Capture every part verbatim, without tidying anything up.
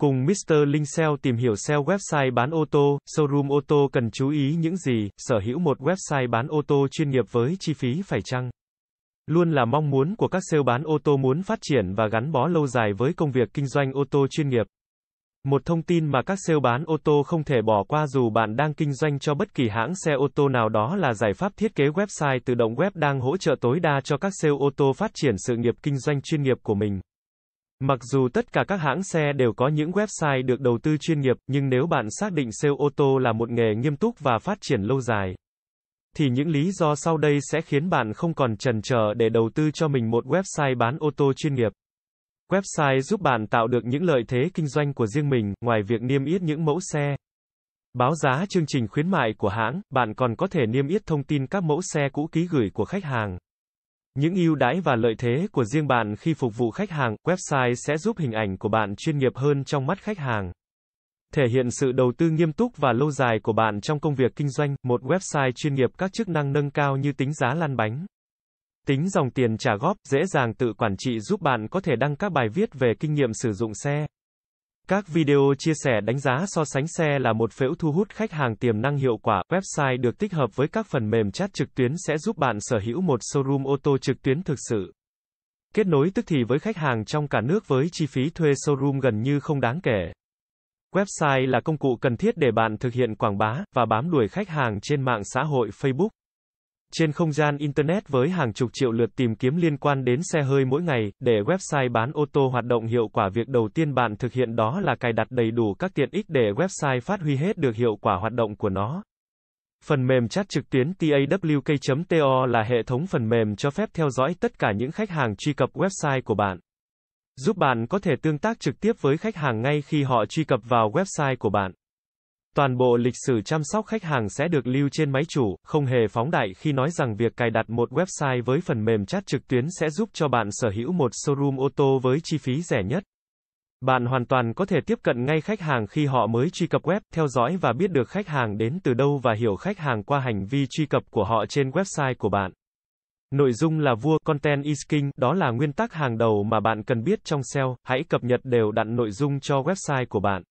Cùng mít-tơ Linh ét e o tìm hiểu ét e o website bán ô tô, showroom ô tô cần chú ý những gì, sở hữu một website bán ô tô chuyên nghiệp với chi phí phải chăng. Luôn là mong muốn của các sale bán ô tô muốn phát triển và gắn bó lâu dài với công việc kinh doanh ô tô chuyên nghiệp. Một thông tin mà các sale bán ô tô không thể bỏ qua dù bạn đang kinh doanh cho bất kỳ hãng xe ô tô nào đó là giải pháp thiết kế website tự động web đang hỗ trợ tối đa cho các sale ô tô phát triển sự nghiệp kinh doanh chuyên nghiệp của mình. Mặc dù tất cả các hãng xe đều có những website được đầu tư chuyên nghiệp, nhưng nếu bạn xác định sale ô tô là một nghề nghiêm túc và phát triển lâu dài, thì những lý do sau đây sẽ khiến bạn không còn chần chờ để đầu tư cho mình một website bán ô tô chuyên nghiệp. Website giúp bạn tạo được những lợi thế kinh doanh của riêng mình, ngoài việc niêm yết những mẫu xe, báo giá chương trình khuyến mại của hãng, bạn còn có thể niêm yết thông tin các mẫu xe cũ ký gửi của khách hàng. Những ưu đãi và lợi thế của riêng bạn khi phục vụ khách hàng, website sẽ giúp hình ảnh của bạn chuyên nghiệp hơn trong mắt khách hàng. Thể hiện sự đầu tư nghiêm túc và lâu dài của bạn trong công việc kinh doanh, một website chuyên nghiệp các chức năng nâng cao như tính giá lăn bánh, tính dòng tiền trả góp, dễ dàng tự quản trị giúp bạn có thể đăng các bài viết về kinh nghiệm sử dụng xe. Các video chia sẻ đánh giá so sánh xe là một phễu thu hút khách hàng tiềm năng hiệu quả. Website được tích hợp với các phần mềm chat trực tuyến sẽ giúp bạn sở hữu một showroom ô tô trực tuyến thực sự. Kết nối tức thì với khách hàng trong cả nước với chi phí thuê showroom gần như không đáng kể. Website là công cụ cần thiết để bạn thực hiện quảng bá và bám đuổi khách hàng trên mạng xã hội Facebook. Trên không gian Internet với hàng chục triệu lượt tìm kiếm liên quan đến xe hơi mỗi ngày, để website bán ô tô hoạt động hiệu quả việc đầu tiên bạn thực hiện đó là cài đặt đầy đủ các tiện ích để website phát huy hết được hiệu quả hoạt động của nó. Phần mềm chat trực tuyến tawk chấm to là hệ thống phần mềm cho phép theo dõi tất cả những khách hàng truy cập website của bạn. Giúp bạn có thể tương tác trực tiếp với khách hàng ngay khi họ truy cập vào website của bạn. Toàn bộ lịch sử chăm sóc khách hàng sẽ được lưu trên máy chủ, không hề phóng đại khi nói rằng việc cài đặt một website với phần mềm chat trực tuyến sẽ giúp cho bạn sở hữu một showroom ô tô với chi phí rẻ nhất. Bạn hoàn toàn có thể tiếp cận ngay khách hàng khi họ mới truy cập web, theo dõi và biết được khách hàng đến từ đâu và hiểu khách hàng qua hành vi truy cập của họ trên website của bạn. Nội dung là vua, content is king, đó là nguyên tắc hàng đầu mà bạn cần biết trong ét e o, hãy cập nhật đều đặn nội dung cho website của bạn.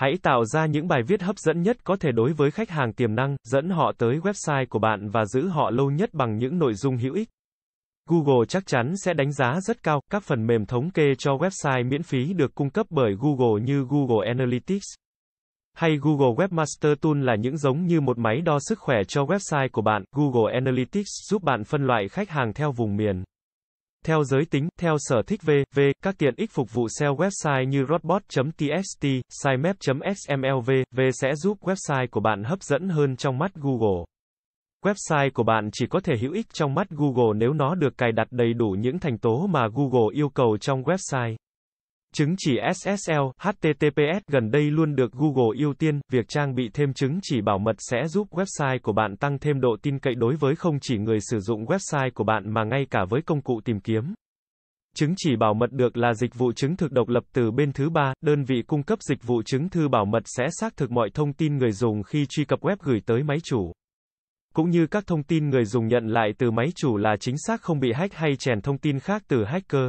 Hãy tạo ra những bài viết hấp dẫn nhất có thể đối với khách hàng tiềm năng, dẫn họ tới website của bạn và giữ họ lâu nhất bằng những nội dung hữu ích. Google chắc chắn sẽ đánh giá rất cao, các phần mềm thống kê cho website miễn phí được cung cấp bởi Google như Google Analytics hay Google Webmaster Tool là những giống như một máy đo sức khỏe cho website của bạn. Google Analytics giúp bạn phân loại khách hàng theo vùng miền, theo giới tính, theo sở thích vân vân Các tiện ích phục vụ ét e o website như robot chấm txt, sitemap chấm xml vân vân sẽ giúp website của bạn hấp dẫn hơn trong mắt Google. Website của bạn chỉ có thể hữu ích trong mắt Google nếu nó được cài đặt đầy đủ những thành tố mà Google yêu cầu trong website. Chứng chỉ ét ét lờ, hát tê tê pê ét gần đây luôn được Google ưu tiên, việc trang bị thêm chứng chỉ bảo mật sẽ giúp website của bạn tăng thêm độ tin cậy đối với không chỉ người sử dụng website của bạn mà ngay cả với công cụ tìm kiếm. Chứng chỉ bảo mật được là dịch vụ chứng thực độc lập từ bên thứ ba, đơn vị cung cấp dịch vụ chứng thư bảo mật sẽ xác thực mọi thông tin người dùng khi truy cập web gửi tới máy chủ, cũng như các thông tin người dùng nhận lại từ máy chủ là chính xác không bị hack hay chèn thông tin khác từ hacker.